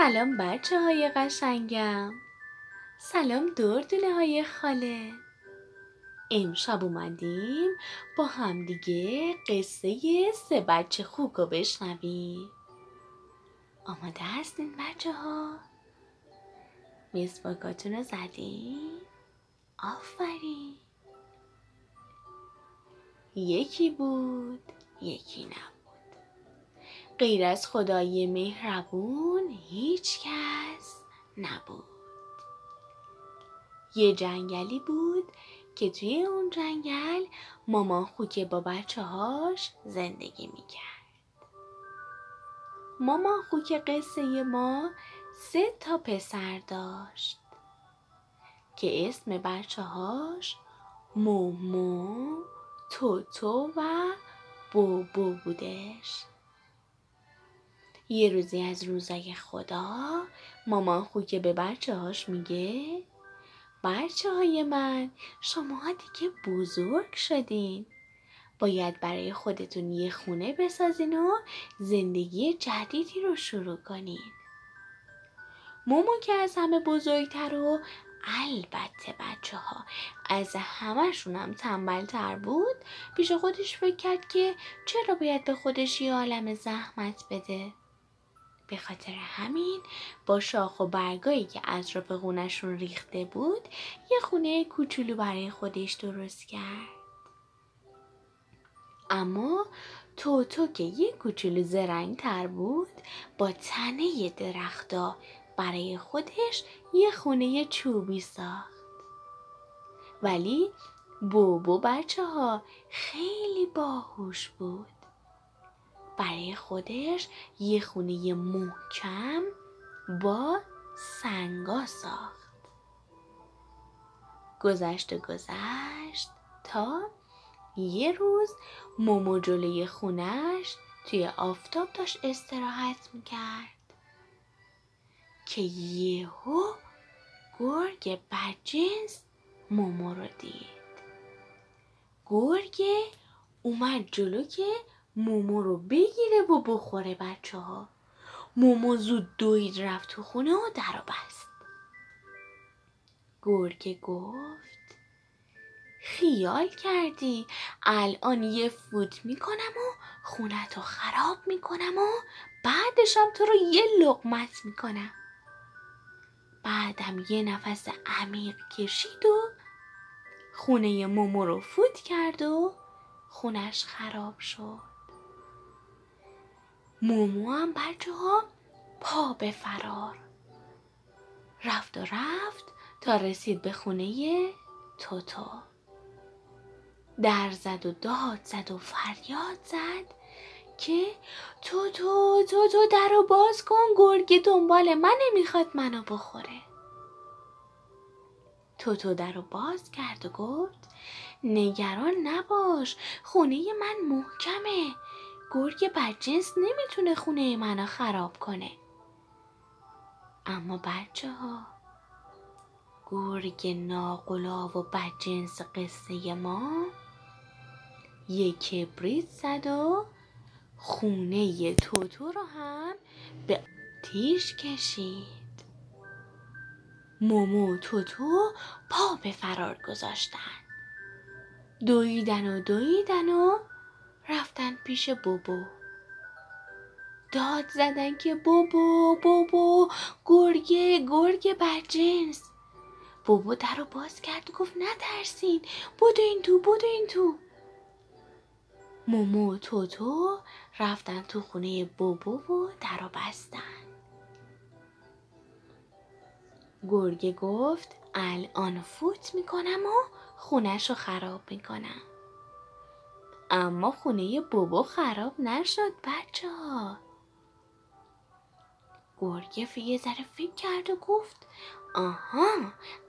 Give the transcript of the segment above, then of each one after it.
سلام بچه های قشنگم، سلام دردونه های خاله. امشب اومدیم با همدیگه قصه 3 بچه خوک رو بشنویم. آماده هستین بچه ها؟ مسواکاتون رو زدین؟ آفرین. یکی بود یکی نبود، غیر از خدای مهربون هیچ کس نبود. یه جنگلی بود که توی اون جنگل مامان خوک با بچه‌هاش زندگی میکرد. مامان خوک قصه ما 3 پسر داشت که اسم بچه‌هاش مومو، توتو و بوبو بودش. یه روزی از روزای خدا مامان خوک به بچه‌هاش میگه بچه‌های من، شماها دیگه بزرگ شدین، باید برای خودتون یه خونه بسازین و زندگی جدیدی رو شروع کنین. مومو که از همه بزرگتر و البته بچه‌ها از همه‌شون هم تنبل‌تر بود، پیش خودش فکر کرد که چرا باید به خودش یه عالم زحمت بده. به خاطر همین با شاخ و برگایی که اطراف خونه‌شون ریخته بود یه خونه کوچولو برای خودش درست کرد. اما توتو که یه کوچولو زرنگ‌تر بود، با تنه درختا برای خودش یه خونه چوبی ساخت. ولی بوبو بچه‌ها خیلی باهوش بود، برای خودش یه خونه محکم با سنگا ساخت. گذشت تا یه روز مومو جلوی خونش توی آفتاب داشت استراحت میکرد که یهو گرگ بدجنس مومو رو دید. گرگ اومد جلو که مومو رو بگیره و بخوره بچه ها. مومو زود دوید رفت تو خونه و در رو بست. گرگ گفت خیال کردی الان یه فوت میکنم و خونت رو خراب میکنم و بعدشم تو رو یه لقمت میکنم. بعدم یه نفس عمیق کشید و خونه مومو رو فوت کرد و خونش خراب شد. مومو هم بچه ها پا به فرار رفت تا رسید به خونه توتو. در زد و داد زد و فریاد زد که توتو در رو باز کن، گرگ دنبال منه میخواد منو بخوره. توتو در رو باز کرد و گفت نگران نباش، خونه من محکمه، گرگ بدجنس نمیتونه خونه منو خراب کنه. اما بچه ها، گرگ ناقلاو و بدجنس قصه ما یه کبریت زد و خونه توتو رو هم به آتیش کشید. مومو و توتو پا به فرار گذاشتن، دویدن و رفتن پیش بوبو. داد زدن که بوبو گرگ بدجنس. بوبو در رو باز کرد و گفت نترسین، بدو این تو. مومو و توتو رفتن تو خونه بوبو و در رو بستن. گرگ گفت الان فوت میکنم و خونش رو خراب میکنم. اما خونه بوبو خراب نشد بچه ها. گرگه یه ذره فکر کرد و گفت آها،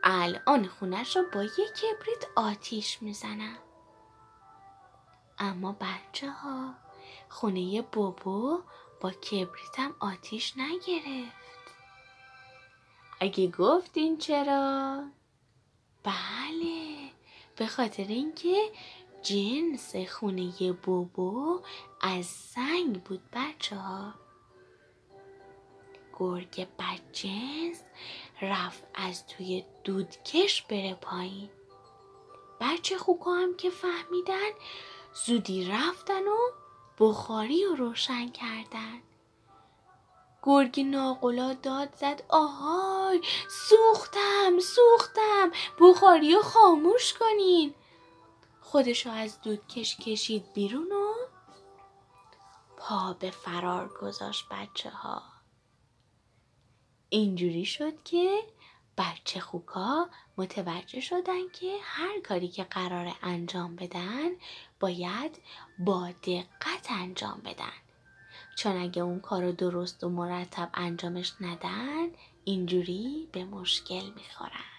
الان خونش رو با یه کبریت آتیش میزنم. اما بچه ها، خونه بوبو با کبریتم آتیش نگرفت. اگه گفتین چرا؟ بله، به خاطر اینکه جنس خونه بوبو از سنگ بود بچه ها. گرگ بدجنس رفت از توی دودکش بره پایین. بچه خوکا هم که فهمیدن زودی رفتن و بخاری رو روشن کردن. گرگ ناقلا داد زد آهای سوختم، بخاری رو خاموش کنین. خودشو از دودکش کشید بیرون و پا به فرار گذاشت بچه ها. اینجوری شد که بچه خوکا متوجه شدن که هر کاری که قراره انجام بدن باید با دقت انجام بدن، چون اگه اون کارو درست و مرتب انجامش ندن اینجوری به مشکل میخورن.